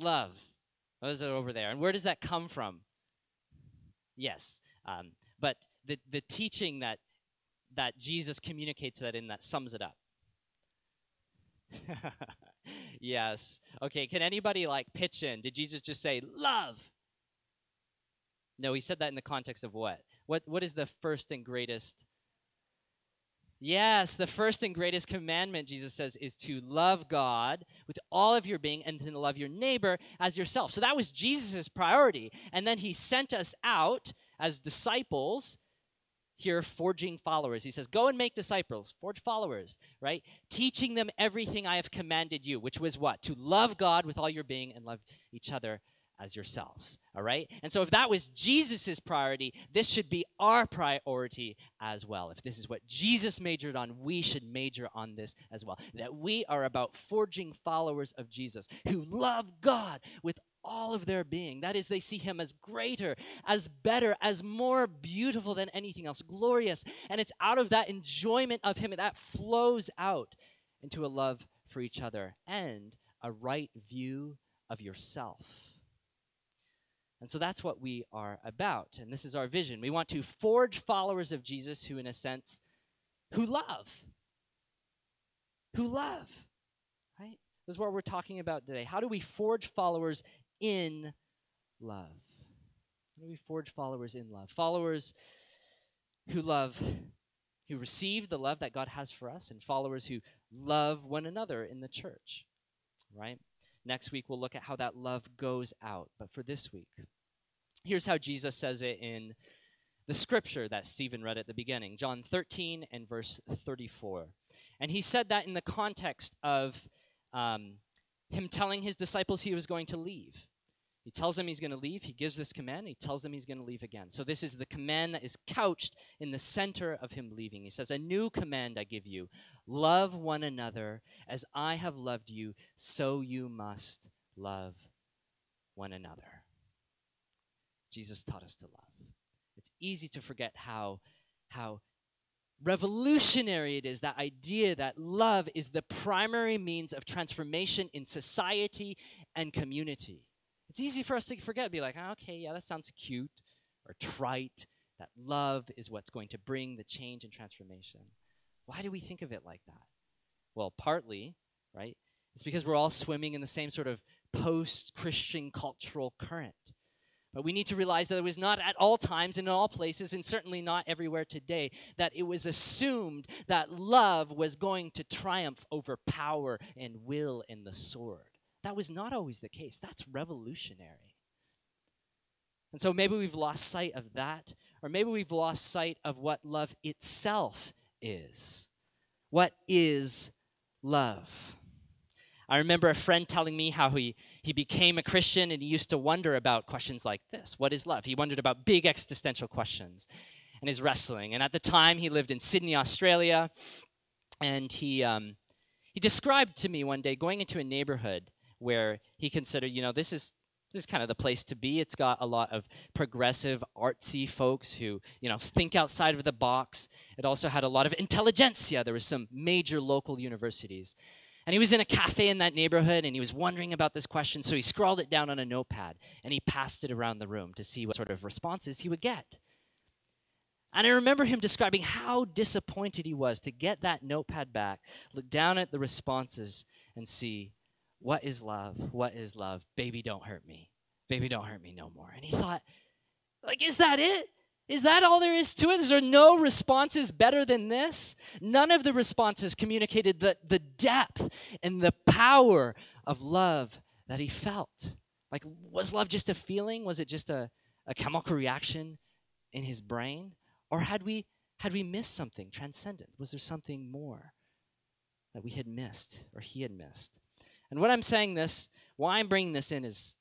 love. Those are over there. And where does that come from? Yes. But the teaching that Jesus communicates that in, that sums it up. Yes. Okay, can anybody pitch in? Did Jesus just say, love? No, he said that in the context of what? What is the first and greatest? Yes, the first and greatest commandment, Jesus says, is to love God with all of your being and to love your neighbor as yourself. So that was Jesus' priority. And then he sent us out as disciples here, forging followers. He says, go and make disciples, forge followers, right? Teaching them everything I have commanded you, which was what? To love God with all your being and love each other as yourselves, all right? And so if that was Jesus's priority, this should be our priority as well. If this is what Jesus majored on, we should major on this as well, that we are about forging followers of Jesus who love God with all of their being. That is, they see him as greater, as better, as more beautiful than anything else, glorious. And it's out of that enjoyment of him that flows out into a love for each other and a right view of yourself. And so that's what we are about. And this is our vision. We want to forge followers of Jesus who, in a sense, who love, right? This is what we're talking about today. How do we forge followers in love? How do we forge followers in love? Followers who love, who receive the love that God has for us, and followers who love one another in the church, right? Next week, we'll look at how that love goes out. But for this week, here's how Jesus says it in the scripture that Stephen read at the beginning, John 13 and verse 34. And he said that in the context of him telling his disciples he was going to leave. He tells them he's going to leave. He gives this command. He tells them he's going to leave again. So this is the command that is couched in the center of him leaving. He says, a new command I give you. Love one another as I have loved you, so you must love one another. Jesus taught us to love. It's easy to forget how revolutionary it is, that idea that love is the primary means of transformation in society and community. It's easy for us to forget, be like, oh, okay, yeah, that sounds cute or trite, that love is what's going to bring the change and transformation. Why do we think of it like that? Well, partly, right, it's because we're all swimming in the same sort of post-Christian cultural current. But we need to realize that it was not at all times and in all places, and certainly not everywhere today, that it was assumed that love was going to triumph over power and will and the sword. That was not always the case. That's revolutionary. And so maybe we've lost sight of that, or maybe we've lost sight of what love itself is. What is love? I remember a friend telling me how he became a Christian, and he used to wonder about questions like this. What is love? He wondered about big existential questions and his wrestling. And at the time, he lived in Sydney, Australia, and he described to me one day going into a neighborhood where he considered, you know, this is kind of the place to be. It's got a lot of progressive, artsy folks who, you know, think outside of the box. It also had a lot of intelligentsia. There was some major local universities. And he was in a cafe in that neighborhood, and he was wondering about this question, so he scrawled it down on a notepad, and he passed it around the room to see what sort of responses he would get. And I remember him describing how disappointed he was to get that notepad back, look down at the responses, and see, what is love? What is love? Baby, don't hurt me. Baby, don't hurt me no more. And he thought, is that it? Is that all there is to it? Is there no responses better than this? None of the responses communicated the depth and the power of love that he felt. Was love just a feeling? Was it just a chemical reaction in his brain? Or had we missed something transcendent? Was there something more that we had missed, or he had missed? And what I'm saying this, why I'm bringing this in is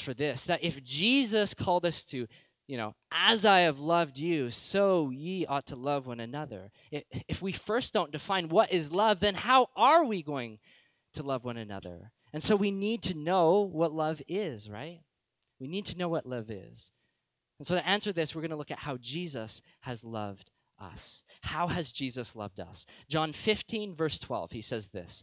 for this, that if Jesus called us to, you know, as I have loved you, so ye ought to love one another. If we first don't define what is love, then how are we going to love one another? And so we need to know what love is, right? We need to know what love is. And so to answer this, we're going to look at how Jesus has loved us. How has Jesus loved us? John 15, verse 12, he says this,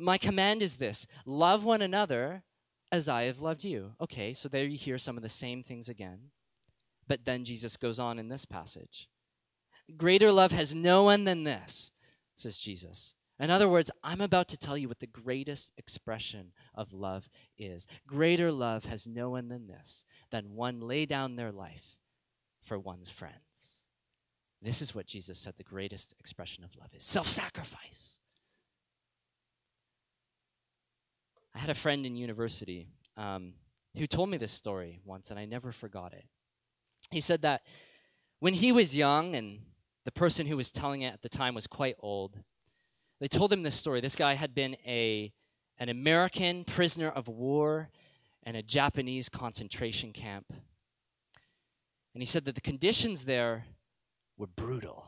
my command is this, love one another as I have loved you. Okay, so there you hear some of the same things again. But then Jesus goes on in this passage. Greater love has no one than this, says Jesus. In other words, I'm about to tell you what the greatest expression of love is. Greater love has no one than this, than one lay down their life for one's friends. This is what Jesus said the greatest expression of love is, self-sacrifice. I had a friend in university who told me this story once, and I never forgot it. He said that when he was young, and the person who was telling it at the time was quite old, they told him this story. This guy had been an American prisoner of war in a Japanese concentration camp. And he said that the conditions there were brutal.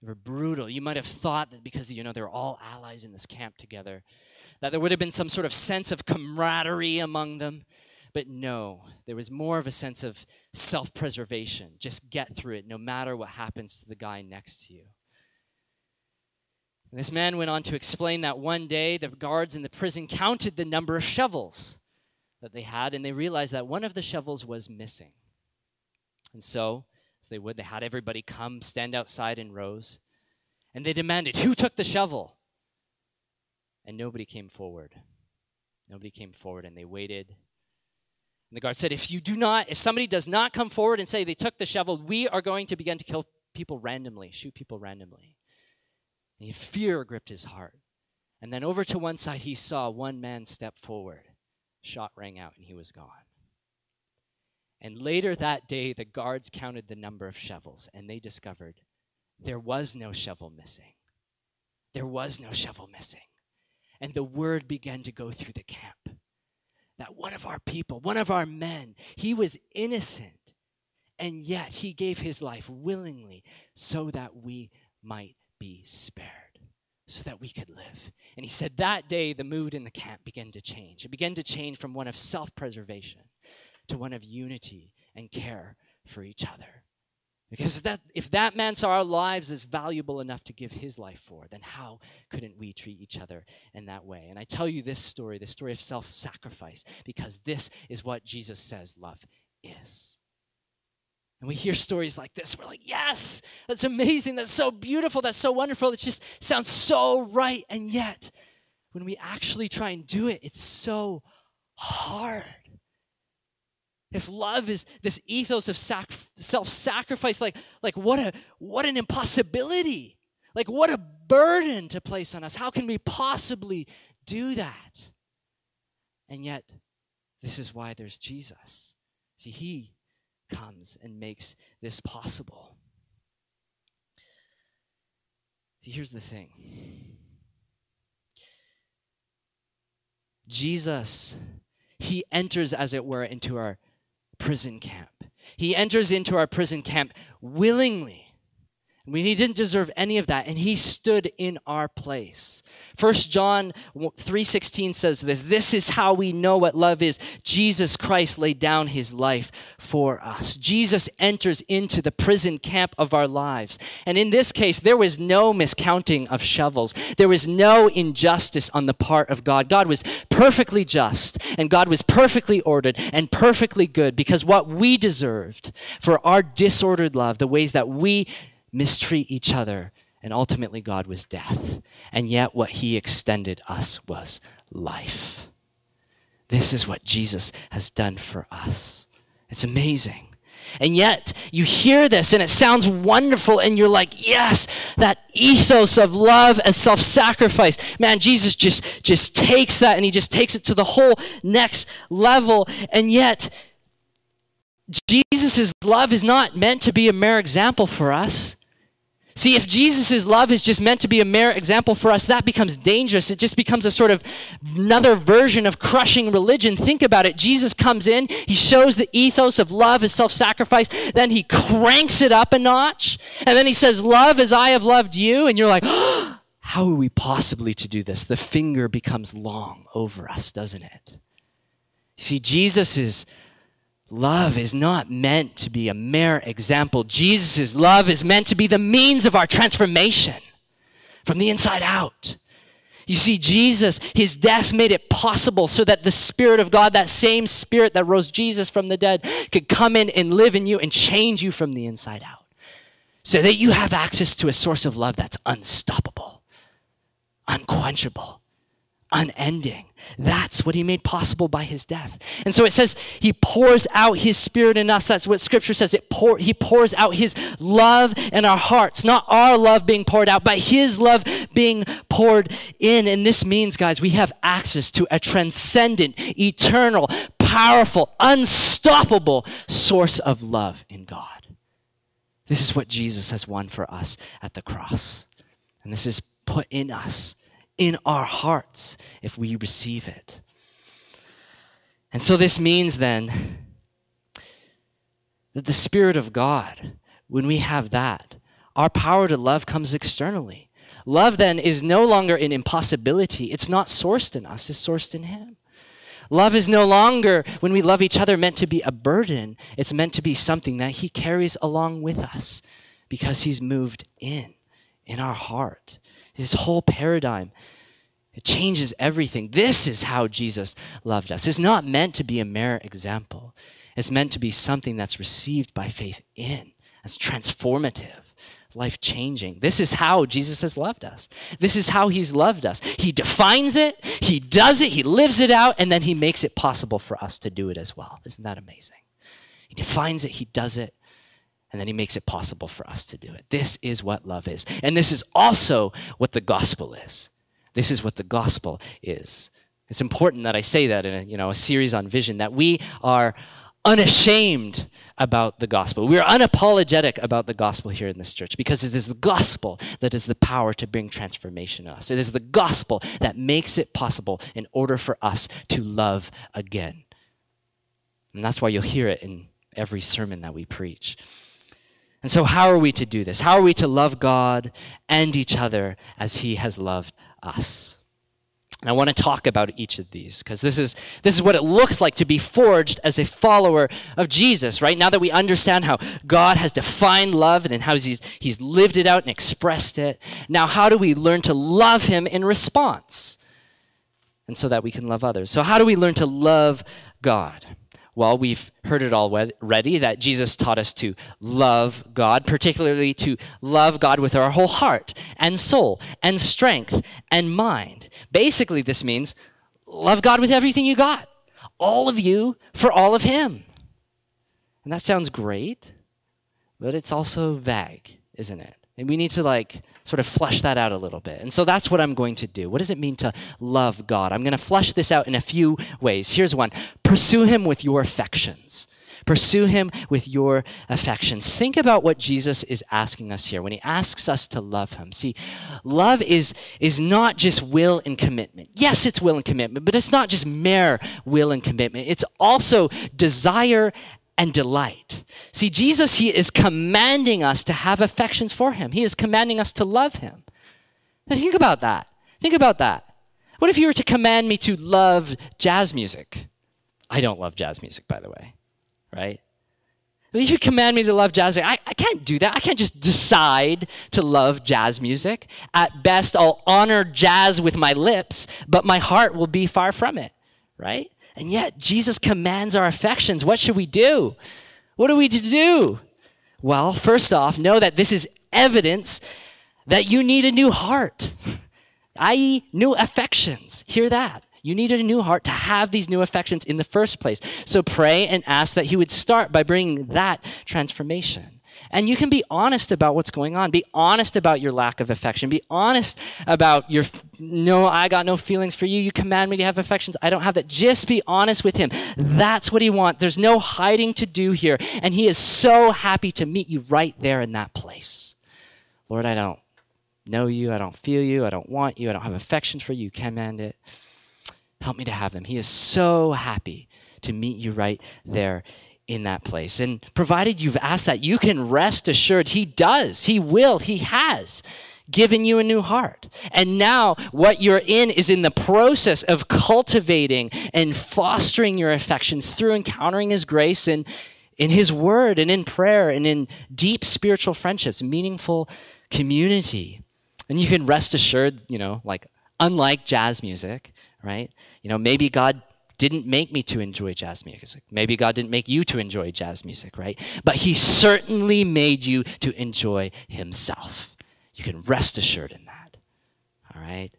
They were brutal. You might have thought that because, you know, they're all allies in this camp together, that there would have been some sort of sense of camaraderie among them. But no, there was more of a sense of self-preservation. Just get through it no matter what happens to the guy next to you. And this man went on to explain that one day the guards in the prison counted the number of shovels that they had, and they realized that one of the shovels was missing. And so, as they would, they had everybody come stand outside in rows, and they demanded, who took the shovel? And nobody came forward. Nobody came forward, and they waited. And the guard said, if somebody does not come forward and say they took the shovel, we are going to begin to kill people randomly, shoot people randomly. And fear gripped his heart. And then over to one side, he saw one man step forward. Shot rang out, and he was gone. And later that day, the guards counted the number of shovels, and they discovered there was no shovel missing. There was no shovel missing. And the word began to go through the camp that one of our people, one of our men, he was innocent, and yet he gave his life willingly so that we might be spared, so that we could live. And he said that day the mood in the camp began to change. It began to change from one of self-preservation to one of unity and care for each other. Because if that man saw our lives as valuable enough to give his life for, then how couldn't we treat each other in that way? And I tell you this story of self-sacrifice, because this is what Jesus says love is. And we hear stories like this. We're like, yes, that's amazing. That's so beautiful. That's so wonderful. It just sounds so right. And yet, when we actually try and do it, it's so hard. If love is this ethos of self-sacrifice, like what an impossibility. Like, what a burden to place on us. How can we possibly do that? And yet, this is why there's Jesus. See, he comes and makes this possible. See, here's the thing. Jesus, he enters, as it were, into our prison camp. He enters into our prison camp willingly. He didn't deserve any of that, and he stood in our place. 1 John 3:16 says this, "This is how we know what love is. Jesus Christ laid down his life for us." Jesus enters into the prison camp of our lives. And in this case, there was no miscounting of shovels. There was no injustice on the part of God. God was perfectly just, and God was perfectly ordered and perfectly good, because what we deserved for our disordered love, the ways that we mistreat each other, and ultimately God, was death. And yet what he extended us was life. This is what Jesus has done for us. It's amazing. And yet you hear this and it sounds wonderful, and you're like, yes, that ethos of love and self-sacrifice. Man, Jesus just takes that, and he just takes it to the whole next level. And yet Jesus' love is not meant to be a mere example for us. See, if Jesus' love is just meant to be a mere example for us, that becomes dangerous. It just becomes a sort of another version of crushing religion. Think about it. Jesus comes in, he shows the ethos of love as self-sacrifice, then he cranks it up a notch, and then he says, love as I have loved you, and you're like, oh, how are we possibly to do this? The finger becomes long over us, doesn't it? See, Jesus' love is not meant to be a mere example. Jesus' love is meant to be the means of our transformation from the inside out. You see, Jesus, his death made it possible so that the Spirit of God, that same Spirit that rose Jesus from the dead, could come in and live in you and change you from the inside out so that you have access to a source of love that's unstoppable, unquenchable, unending. That's what he made possible by his death. And so it says he pours out his Spirit in us. That's what Scripture says. He pours out his love in our hearts. Not our love being poured out, but his love being poured in. And this means, guys, we have access to a transcendent, eternal, powerful, unstoppable source of love in God. This is what Jesus has won for us at the cross. And this is put in us, in our hearts, if we receive it. And so this means then that the Spirit of God, when we have that, our power to love comes externally. Love then is no longer an impossibility. It's not sourced in us, it's sourced in him. Love is no longer, when we love each other, meant to be a burden. It's meant to be something that he carries along with us because he's moved in our heart. His whole paradigm, it changes everything. This is how Jesus loved us. It's not meant to be a mere example. It's meant to be something that's received by faith in. That's transformative, life-changing. This is how Jesus has loved us. This is how he's loved us. He defines it, he does it, he lives it out, and then he makes it possible for us to do it as well. Isn't that amazing? He defines it, he does it, and then he makes it possible for us to do it. This is what love is. And this is also what the gospel is. This is what the gospel is. It's important that I say that in a series on vision, that we are unashamed about the gospel. We are unapologetic about the gospel here in this church because it is the gospel that is the power to bring transformation to us. It is the gospel that makes it possible in order for us to love again. And that's why you'll hear it in every sermon that we preach. And so how are we to do this? How are we to love God and each other as he has loved us? And I want to talk about each of these because this is what it looks like to be forged as a follower of Jesus, right? Now that we understand how God has defined love and how he's lived it out and expressed it, now how do we learn to love him in response? And so that we can love others. So how do we learn to love God? Well, we've heard it already that Jesus taught us to love God, particularly to love God with our whole heart and soul and strength and mind. Basically, this means love God with everything you got, all of you for all of him. And that sounds great, but it's also vague, isn't it? And we need to sort of flesh that out a little bit. And so that's what I'm going to do. What does it mean to love God? I'm going to flesh this out in a few ways. Here's one. Pursue him with your affections. Pursue him with your affections. Think about what Jesus is asking us here when he asks us to love him. See, love is not just will and commitment. Yes, it's will and commitment, but it's not just mere will and commitment. It's also desire and delight. See, Jesus, he is commanding us to have affections for him. He is commanding us to love him. Now think about that. Think about that. What if you were to command me to love jazz music? I don't love jazz music, by the way, right? If you command me to love jazz music, I can't do that. I can't just decide to love jazz music. At best, I'll honor jazz with my lips, but my heart will be far from it, right? And yet, Jesus commands our affections. What should we do? What are we to do? Well, first off, know that this is evidence that you need a new heart, i.e., new affections. Hear that. You need a new heart to have these new affections in the first place. So pray and ask that he would start by bringing that transformation. And you can be honest about what's going on. Be honest about your lack of affection. Be honest about your, no, I got no feelings for you. You command me to have affections. I don't have that. Just be honest with him. That's what he wants. There's no hiding to do here. And he is so happy to meet you right there in that place. Lord, I don't know you. I don't feel you. I don't want you. I don't have affections for you. You command it. Help me to have them. He is so happy to meet you right there in that place. And provided you've asked that, you can rest assured he does, he will, he has given you a new heart. And now what you're in is in the process of cultivating and fostering your affections through encountering his grace and in his word and in prayer and in deep spiritual friendships, meaningful community. And you can rest assured, unlike jazz music, right? You know, maybe God didn't make me to enjoy jazz music. Maybe God didn't make you to enjoy jazz music, right? But he certainly made you to enjoy himself. You can rest assured in that, all right?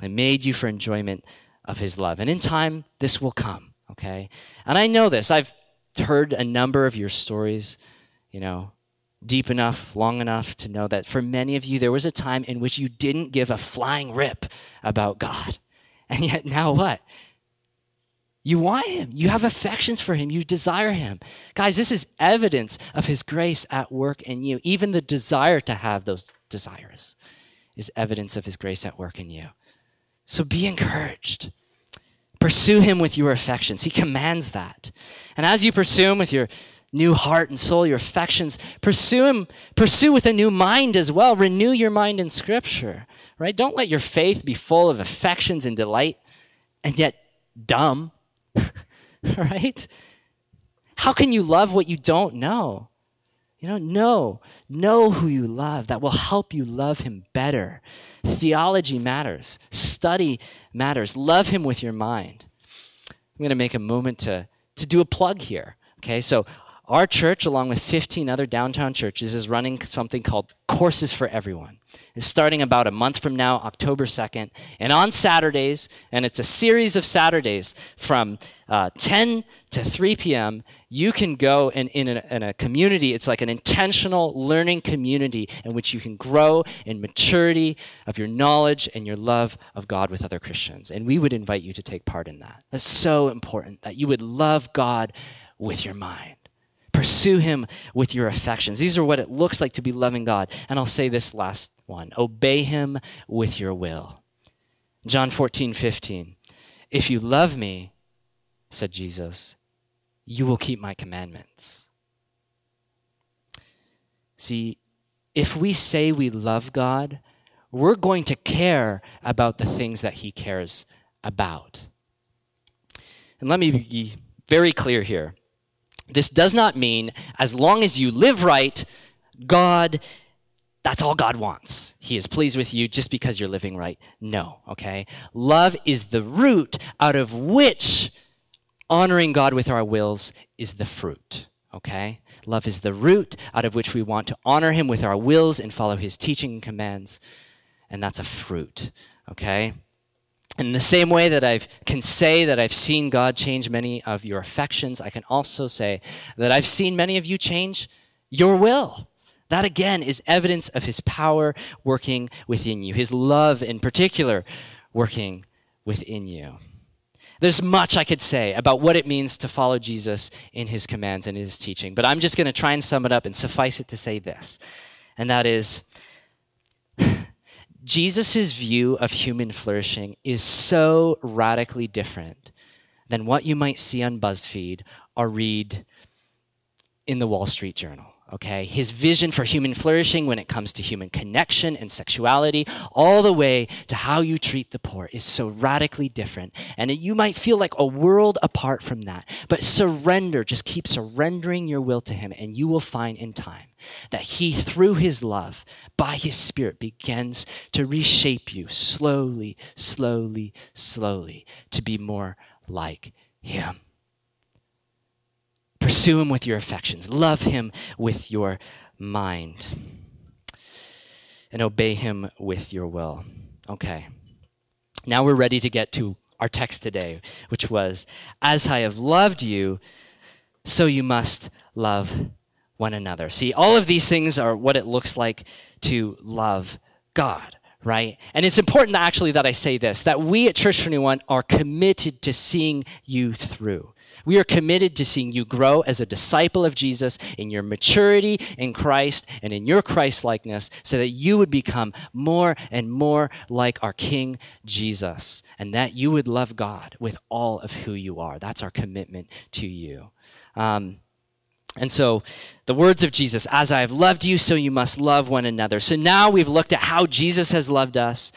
He made you for enjoyment of his love. And in time, this will come, okay? And I know this. I've heard a number of your stories, you know, deep enough, long enough to know that for many of you, there was a time in which you didn't give a flying rip about God. And yet now what? You want him. You have affections for him. You desire him. Guys, this is evidence of his grace at work in you. Even the desire to have those desires is evidence of his grace at work in you. So be encouraged. Pursue him with your affections. He commands that. And as you pursue him with your new heart and soul, your affections, pursue him, pursue with a new mind as well. Renew your mind in Scripture, right? Don't let your faith be full of affections and delight and yet dumb. Right? How can you love what you don't know? You don't know. Know who you love. That will help you love him better. Theology matters. Study matters. Love him with your mind. I'm going to make a moment to do a plug here. Okay, so our church, along with 15 other downtown churches, is running something called Courses for Everyone. It's starting about a month from now, October 2nd, and on Saturdays, and it's a series of Saturdays from 10 to 3 p.m., you can go and in a community, it's like an intentional learning community in which you can grow in maturity of your knowledge and your love of God with other Christians. And we would invite you to take part in that. That's so important, that you would love God with your mind. Pursue him with your affections. These are what it looks like to be loving God. And I'll say this last one. Obey him with your will. John 14:15. If you love me, said Jesus, you will keep my commandments. See, if we say we love God, we're going to care about the things that he cares about. And let me be very clear here. This does not mean as long as you live right, God, that's all God wants. He is pleased with you just because you're living right. No, okay? Love is the root out of which honoring God with our wills is the fruit, okay? Love is the root out of which we want to honor him with our wills and follow his teaching and commands, and that's a fruit, okay? In the same way that I can say that I've seen God change many of your affections, I can also say that I've seen many of you change your will. That, again, is evidence of his power working within you, his love in particular working within you. There's much I could say about what it means to follow Jesus in his commands and his teaching, but I'm just going to try and sum it up and suffice it to say this, and that is, Jesus' view of human flourishing is so radically different than what you might see on BuzzFeed or read in the Wall Street Journal, okay? His vision for human flourishing when it comes to human connection and sexuality, all the way to how you treat the poor, is so radically different. And you might feel like a world apart from that. But surrender, just keep surrendering your will to him, and you will find in time that he, through his love, by his Spirit, begins to reshape you slowly, slowly, slowly to be more like him. Pursue him with your affections. Love him with your mind. And obey him with your will. Okay. Now we're ready to get to our text today, which was, as I have loved you, so you must love one another. See, all of these things are what it looks like to love God, right? And it's important actually that I say this, that we at Church 21 are committed to seeing you through. We are committed to seeing you grow as a disciple of Jesus in your maturity in Christ and in your Christ-likeness so that you would become more and more like our King Jesus and that you would love God with all of who you are. That's our commitment to you. And so the words of Jesus, as I have loved you, so you must love one another. So now we've looked at how Jesus has loved us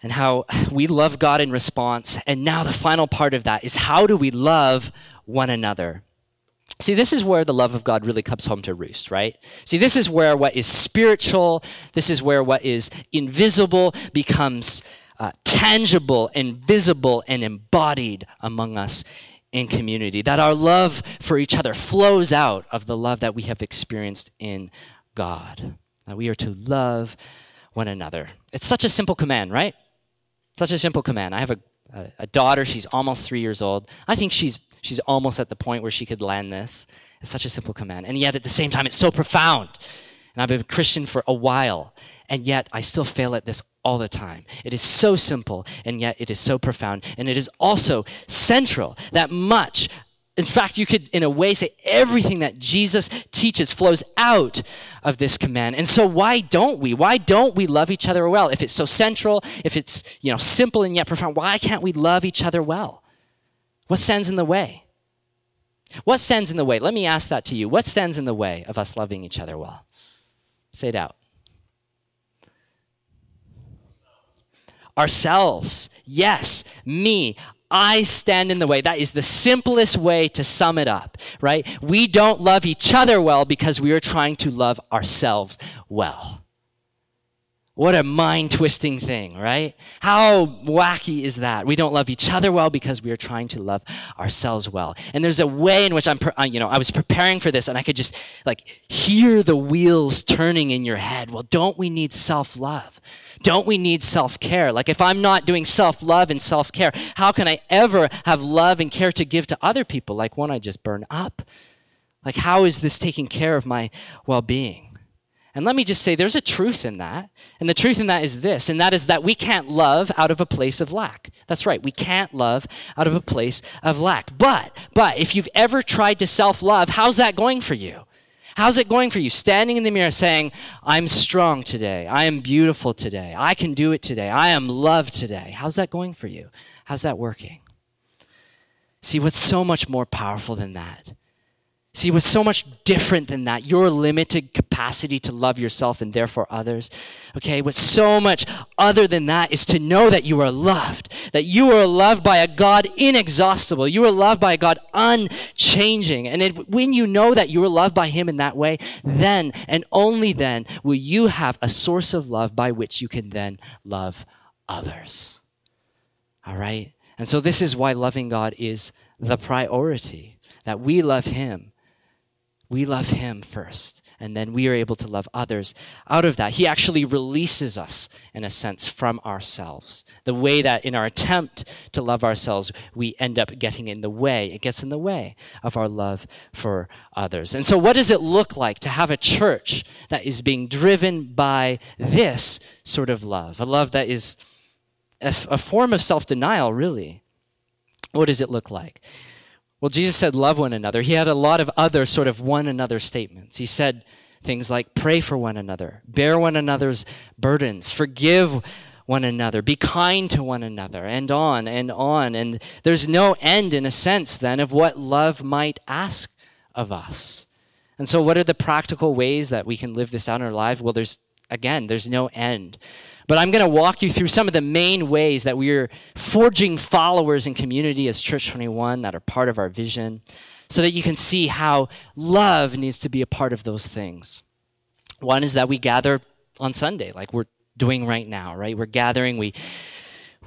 and how we love God in response. And now the final part of that is how do we love one another? See, this is where the love of God really comes home to roost, right? See, this is where what is spiritual, this is where what is invisible becomes tangible and visible and embodied among us in community, that our love for each other flows out of the love that we have experienced in God, that we are to love one another. It's such a simple command, right? Such a simple command. I have a daughter. She's almost 3 years old. I think she's almost at the point where she could land this. It's such a simple command. And yet at the same time, it's so profound. And I've been a Christian for a while, and yet I still fail at this all the time. It is so simple, and yet it is so profound. And it is also central, that much. In fact, you could, in a way, say everything that Jesus teaches flows out of this command. And so why don't we? Why don't we love each other well? If it's so central, if it's, you know, simple and yet profound, why can't we love each other well? What stands in the way? What stands in the way? Let me ask that to you. What stands in the way of us loving each other well? Say it out. Ourselves. Yes, me. I stand in the way. That is the simplest way to sum it up, right? We don't love each other well because we are trying to love ourselves well. What a mind-twisting thing, right? How wacky is that? We don't love each other well because we are trying to love ourselves well. And there's a way in which I was preparing for this, and I could just like hear the wheels turning in your head. Well, don't we need self-love? Don't we need self-care? Like if I'm not doing self-love and self-care, how can I ever have love and care to give to other people? Like won't I just burn up? Like how is this taking care of my well-being? And let me just say there's a truth in that. And the truth in that is this, and that is that we can't love out of a place of lack. That's right. We can't love out of a place of lack. But if you've ever tried to self-love, how's that going for you? How's it going for you? Standing in the mirror saying, I'm strong today. I am beautiful today. I can do it today. I am loved today. How's that going for you? How's that working? See, what's so much more powerful than that? See, what's so much different than that? Your limited capacity to love yourself and therefore others. Okay, what's so much other than that is to know that you are loved. That you are loved by a God inexhaustible. You are loved by a God unchanging. And when you know that you are loved by Him in that way, then and only then will you have a source of love by which you can then love others. All right? And so this is why loving God is the priority, that we love Him. We love Him first. And then we are able to love others out of that. He actually releases us, in a sense, from ourselves. The way that in our attempt to love ourselves, we end up getting in the way. It gets in the way of our love for others. And so what does it look like to have a church that is being driven by this sort of love? A love that is a form of self-denial, really. What does it look like? Well, Jesus said, love one another. He had a lot of other sort of one another statements. He said things like, pray for one another, bear one another's burdens, forgive one another, be kind to one another, and on and on. And there's no end, in a sense, then, of what love might ask of us. And so what are the practical ways that we can live this out in our life? Well, there's no end. But I'm going to walk you through some of the main ways that we're forging followers in community as Church 21 that are part of our vision, so that you can see how love needs to be a part of those things. One is that we gather on Sunday, like we're doing right now, right? We're gathering, we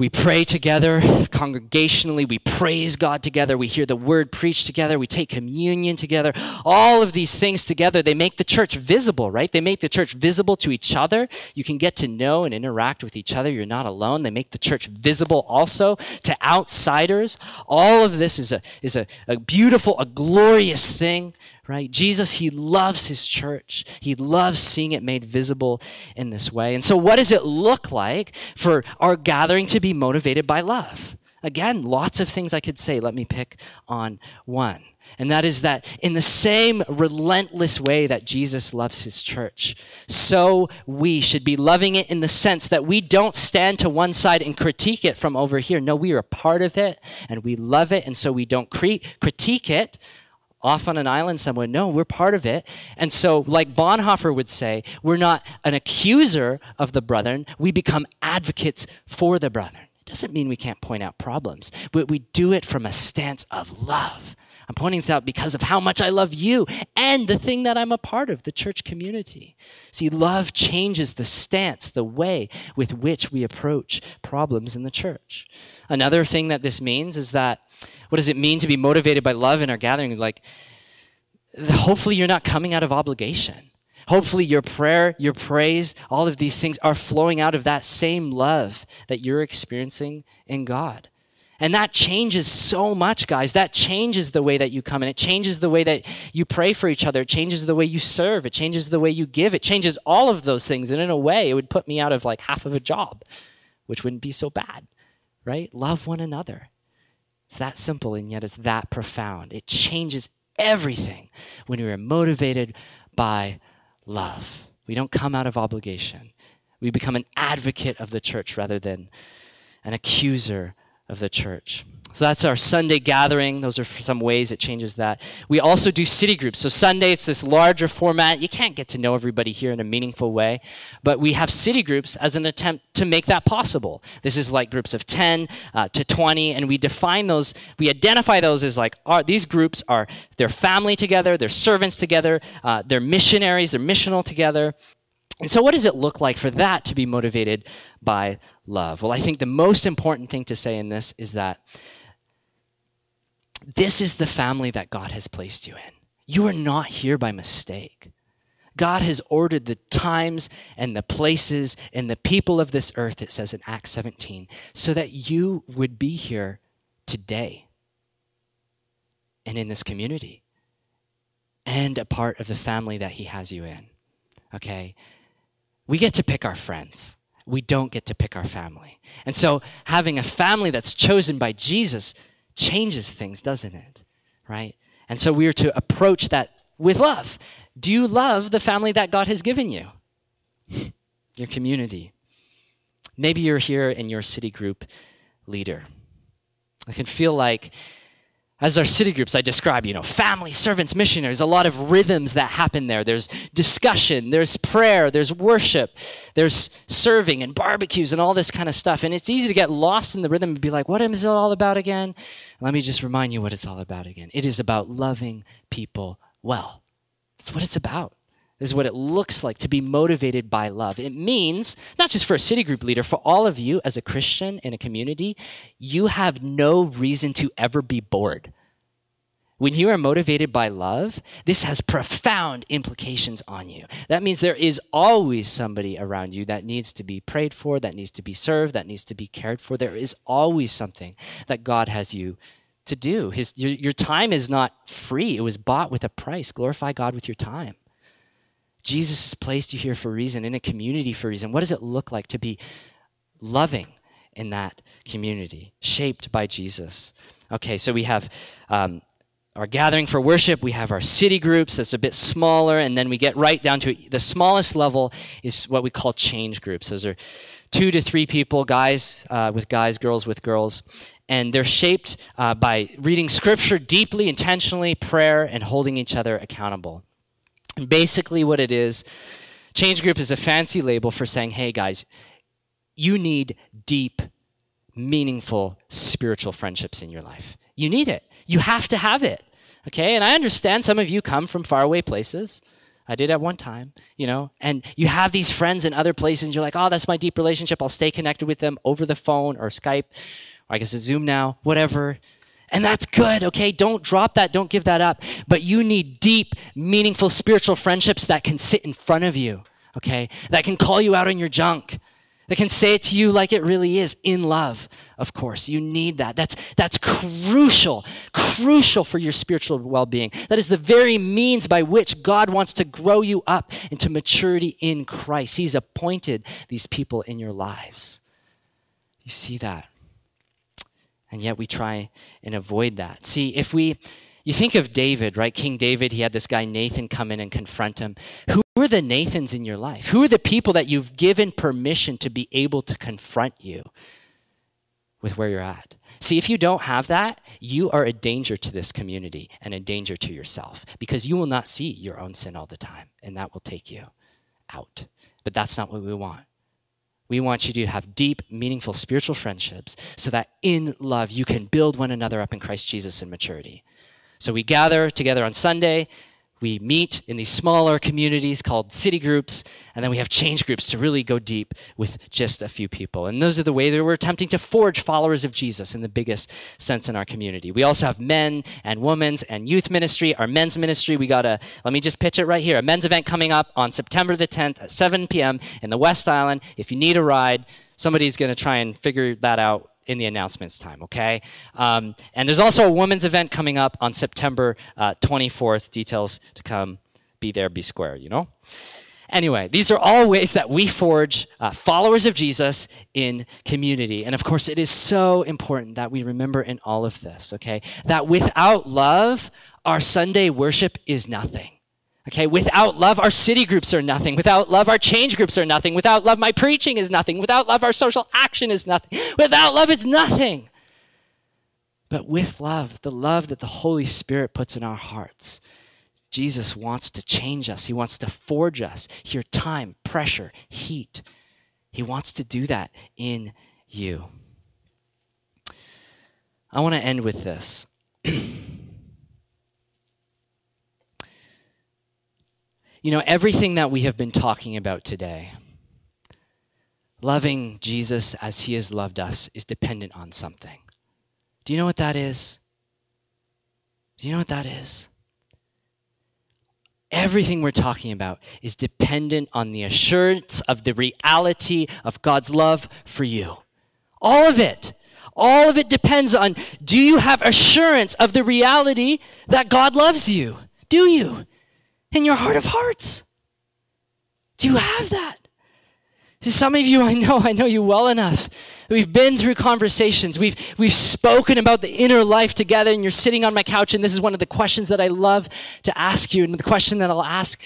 pray together congregationally, we praise God together, we hear the word preached together, we take communion together. All of these things together, they make the church visible, right? They make the church visible to each other. You can get to know and interact with each other. You're not alone. They make the church visible also to outsiders. All of this is a beautiful, a glorious thing, right? Jesus, He loves His church. He loves seeing it made visible in this way. And so what does it look like for our gathering to be motivated by love? Again, lots of things I could say. Let me pick on one. And that is that in the same relentless way that Jesus loves His church, so we should be loving it in the sense that we don't stand to one side and critique it from over here. No, we are a part of it and we love it. And so we don't critique it off on an island somewhere. No, we're part of it. And so, like Bonhoeffer would say, we're not an accuser of the brethren. We become advocates for the brethren. It doesn't mean we can't point out problems, but we do it from a stance of love, I'm pointing this out because of how much I love you and the thing that I'm a part of, the church community. See, love changes the stance, the way with which we approach problems in the church. Another thing that this means is that, what does it mean to be motivated by love in our gathering? Like, hopefully you're not coming out of obligation. Hopefully your prayer, your praise, all of these things are flowing out of that same love that you're experiencing in God. And that changes so much, guys. That changes the way that you come in. It changes the way that you pray for each other. It changes the way you serve. It changes the way you give. It changes all of those things. And in a way, it would put me out of like half of a job, which wouldn't be so bad, right? Love one another. It's that simple, and yet it's that profound. It changes everything when we are motivated by love. We don't come out of obligation. We become an advocate of the church rather than an accuser of the church. So that's our Sunday gathering. Those are some ways it changes that. We also do city groups. So Sunday, it's this larger format. You can't get to know everybody here in a meaningful way, but we have city groups as an attempt to make that possible. This is like groups of 10 to 20, and we define those, we identify those as like, these groups are, they're family together, they're servants together, they're missionaries, they're missional together. And so what does it look like for that to be motivated by love? Well, I think the most important thing to say in this is that this is the family that God has placed you in. You are not here by mistake. God has ordered the times and the places and the people of this earth, it says in Acts 17, so that you would be here today and in this community and a part of the family that he has you in, okay? We get to pick our friends. We don't get to pick our family. And so having a family that's chosen by Jesus changes things, doesn't it? Right? And so we are to approach that with love. Do you love the family that God has given you? Your community. Maybe you're here and you're a city group leader. I can feel like, as our city groups, I describe, you know, family, servants, missionaries, a lot of rhythms that happen there. There's discussion, there's prayer, there's worship, there's serving and barbecues and all this kind of stuff. And it's easy to get lost in the rhythm and be like, what is it all about again? Let me just remind you what it's all about again. It is about loving people well. That's what it's about. This is what it looks like to be motivated by love. It means, not just for a city group leader, for all of you as a Christian in a community, you have no reason to ever be bored. When you are motivated by love, this has profound implications on you. That means there is always somebody around you that needs to be prayed for, that needs to be served, that needs to be cared for. There is always something that God has you to do. Your time is not free. It was bought with a price. Glorify God with your time. Jesus has placed you here for a reason, in a community for a reason. What does it look like to be loving in that community, shaped by Jesus? Okay, so we have our gathering for worship. We have our city groups that's a bit smaller, and then we get right down to it. The smallest level is what we call change groups. Those are 2 to 3 people, guys with guys, girls with girls. And they're shaped by reading Scripture deeply, intentionally, prayer, and holding each other accountable. And basically what it is, change group is a fancy label for saying, hey guys, you need deep, meaningful, spiritual friendships in your life. You need it. You have to have it, okay? And I understand some of you come from faraway places. I did at one time, you know, and you have these friends in other places, and you're like, oh, that's my deep relationship. I'll stay connected with them over the phone or Skype, or I guess it's Zoom now, whatever. And that's good, okay? Don't drop that. Don't give that up. But you need deep, meaningful, spiritual friendships that can sit in front of you, okay? That can call you out on your junk. That can say it to you like it really is, in love, of course. You need that. That's crucial, crucial for your spiritual well-being. That is the very means by which God wants to grow you up into maturity in Christ. He's appointed these people in your lives. You see that? And yet we try and avoid that. See, you think of David, right? King David, he had this guy Nathan come in and confront him. Who are the Nathans in your life? Who are the people that you've given permission to be able to confront you with where you're at? See, if you don't have that, you are a danger to this community and a danger to yourself, because you will not see your own sin all the time, and that will take you out. But that's not what we want. We want you to have deep, meaningful spiritual friendships so that in love you can build one another up in Christ Jesus in maturity. So we gather together on Sunday, we meet in these smaller communities called city groups, and then we have change groups to really go deep with just a few people. And those are the way that we're attempting to forge followers of Jesus in the biggest sense in our community. We also have men and women's and youth ministry. Our men's ministry, let me just pitch it right here, a men's event coming up on September the 10th at 7 p.m. in the West Island. If you need a ride, somebody's gonna try and figure that out in the announcements time, okay? And there's also a women's event coming up on September 24th. Details to come. Be there, be square, you know? Anyway, these are all ways that we forge followers of Jesus in community. And of course, it is so important that we remember in all of this, okay, that without love, our Sunday worship is nothing. Okay, without love, our city groups are nothing. Without love, our change groups are nothing. Without love, my preaching is nothing. Without love, our social action is nothing. Without love, it's nothing. But with love that the Holy Spirit puts in our hearts, Jesus wants to change us. He wants to forge us. Here, time, pressure, heat. He wants to do that in you. I want to end with this. You know, everything that we have been talking about today, loving Jesus as he has loved us, is dependent on something. Do you know what that is? Do you know what that is? Everything we're talking about is dependent on the assurance of the reality of God's love for you. All of it. All of it depends on, do you have assurance of the reality that God loves you? Do you? In your heart of hearts. Do you have that? To some of you, I know you well enough. We've been through conversations. We've spoken about the inner life together, and you're sitting on my couch, and this is one of the questions that I love to ask you. And the question that I'll ask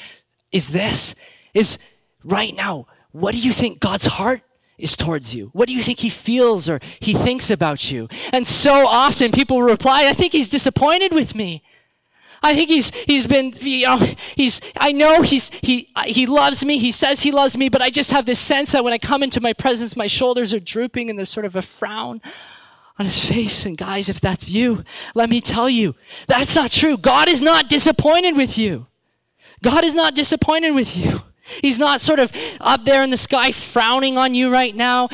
is this, is right now, what do you think God's heart is towards you? What do you think he feels or he thinks about you? And so often people reply, I think he's disappointed with me. I think he loves me. He says he loves me, but I just have this sense that when I come into my presence, my shoulders are drooping and there's sort of a frown on his face. And guys, if that's you, let me tell you, that's not true. God is not disappointed with you. God is not disappointed with you. He's not sort of up there in the sky frowning on you right now.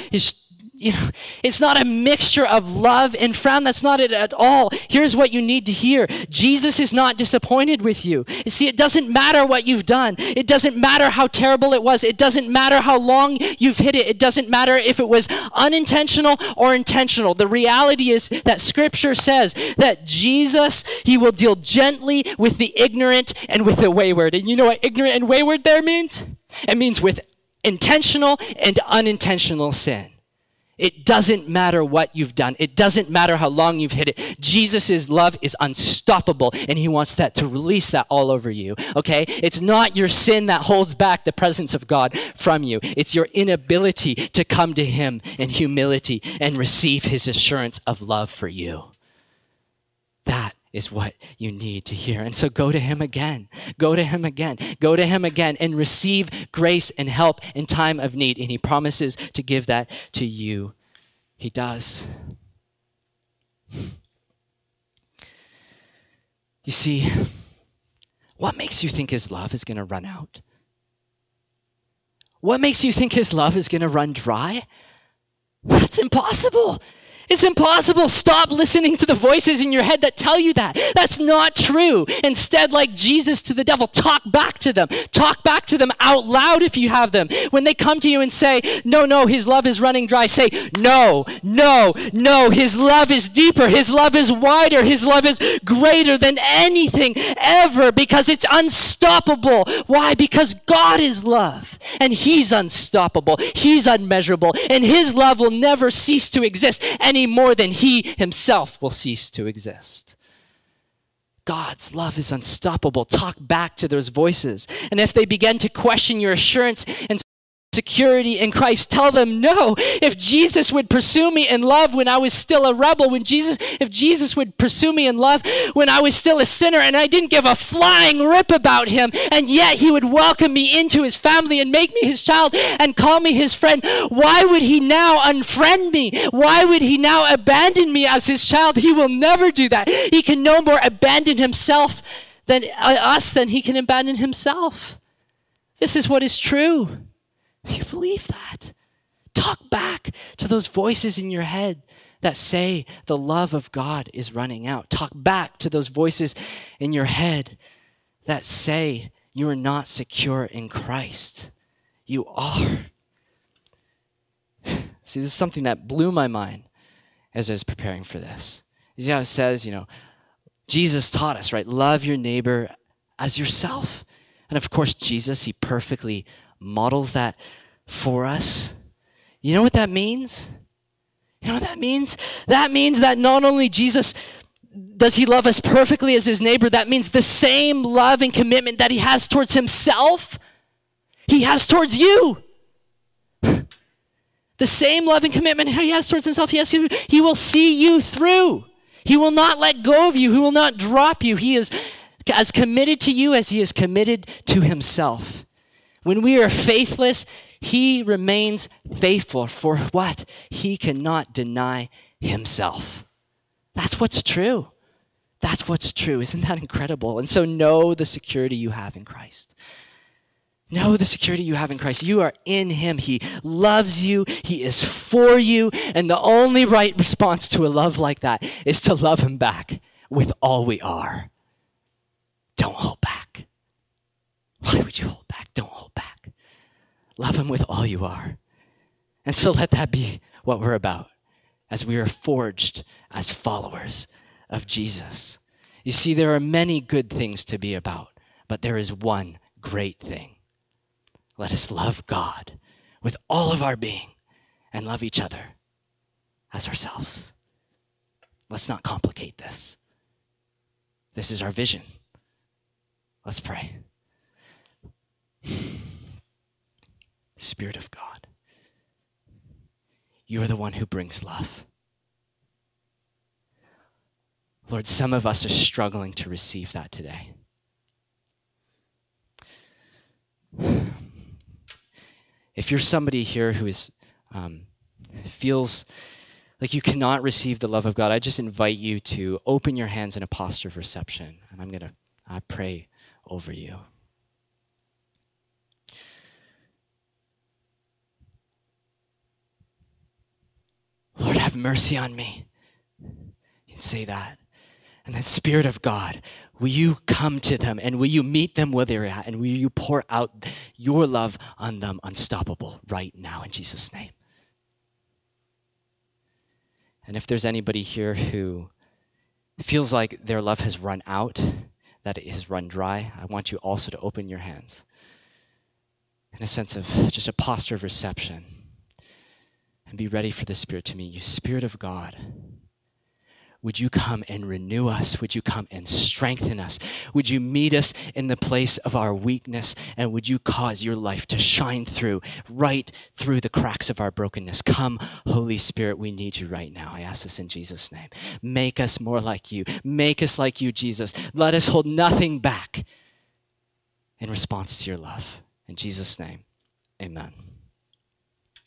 It's not a mixture of love and frown. That's not it at all. Here's what you need to hear. Jesus is not disappointed with you. You see, it doesn't matter what you've done. It doesn't matter how terrible it was. It doesn't matter how long you've hid it. It doesn't matter if it was unintentional or intentional. The reality is that Scripture says that Jesus, he will deal gently with the ignorant and with the wayward. And you know what ignorant and wayward there means? It means with intentional and unintentional sin. It doesn't matter what you've done. It doesn't matter how long you've hid it. Jesus' love is unstoppable, and he wants that to release that all over you, okay? It's not your sin that holds back the presence of God from you. It's your inability to come to him in humility and receive his assurance of love for you. That is what you need to hear. And so go to him again. Go to him again. Go to him again and receive grace and help in time of need. And he promises to give that to you. He does. You see, what makes you think his love is going to run out? What makes you think his love is going to run dry? That's impossible. It's impossible. Stop listening to the voices in your head that tell you that. That's not true. Instead, like Jesus to the devil, talk back to them. Talk back to them out loud if you have them. When they come to you and say, no, his love is running dry, say, no, his love is deeper. His love is wider. His love is greater than anything ever because it's unstoppable. Why? Because God is love and he's unstoppable. He's unmeasurable and his love will never cease to exist any more than he himself will cease to exist. God's love is unstoppable. Talk back to those voices. And if they begin to question your assurance and security in Christ. Tell them, no, if Jesus would pursue me in love when I was still a rebel, if Jesus would pursue me in love when I was still a sinner and I didn't give a flying rip about him, and yet he would welcome me into his family and make me his child and call me his friend, why would he now unfriend me? Why would he now abandon me as his child? He will never do that. He can no more abandon himself than us than he can abandon himself. This is what is true. Do you believe that? Talk back to those voices in your head that say the love of God is running out. Talk back to those voices in your head that say you are not secure in Christ. You are. See, this is something that blew my mind as I was preparing for this. You see how it says, Jesus taught us, right? Love your neighbor as yourself. And of course, Jesus, he perfectly models that for us. You know what that means? You know what that means? That means that not only Jesus does he love us perfectly as his neighbor, that means the same love and commitment that he has towards himself, he has towards you. The same love and commitment he has towards himself, he will see you through. He will not let go of you. He will not drop you. He is as committed to you as he is committed to himself. When we are faithless, he remains faithful. For what? He cannot deny himself. That's what's true. That's what's true. Isn't that incredible? And so know the security you have in Christ. Know the security you have in Christ. You are in him. He loves you. He is for you. And the only right response to a love like that is to love him back with all we are. Don't hold back. Why would you hold back? Don't hold back. Love him with all you are. And so let that be what we're about as we are forged as followers of Jesus. You see, there are many good things to be about, but there is one great thing. Let us love God with all of our being and love each other as ourselves. Let's not complicate this. This is our vision. Let's pray. Spirit of God, you are the one who brings love. Lord, some of us are struggling to receive that today. If you're somebody here who is feels like you cannot receive the love of God, I just invite you to open your hands in a posture of reception, and I'm going to pray over you. Lord, have mercy on me. You can say that. And then Spirit of God, will you come to them and will you meet them where they're at and will you pour out your love on them unstoppable right now in Jesus' name. And if there's anybody here who feels like their love has run out, that it has run dry, I want you also to open your hands in a sense of just a posture of reception and be ready for the Spirit to meet you. Spirit of God, would you come and renew us? Would you come and strengthen us? Would you meet us in the place of our weakness? And would you cause your life to shine through, right through the cracks of our brokenness? Come, Holy Spirit, we need you right now. I ask this in Jesus' name. Make us more like you. Make us like you, Jesus. Let us hold nothing back in response to your love. In Jesus' name, amen.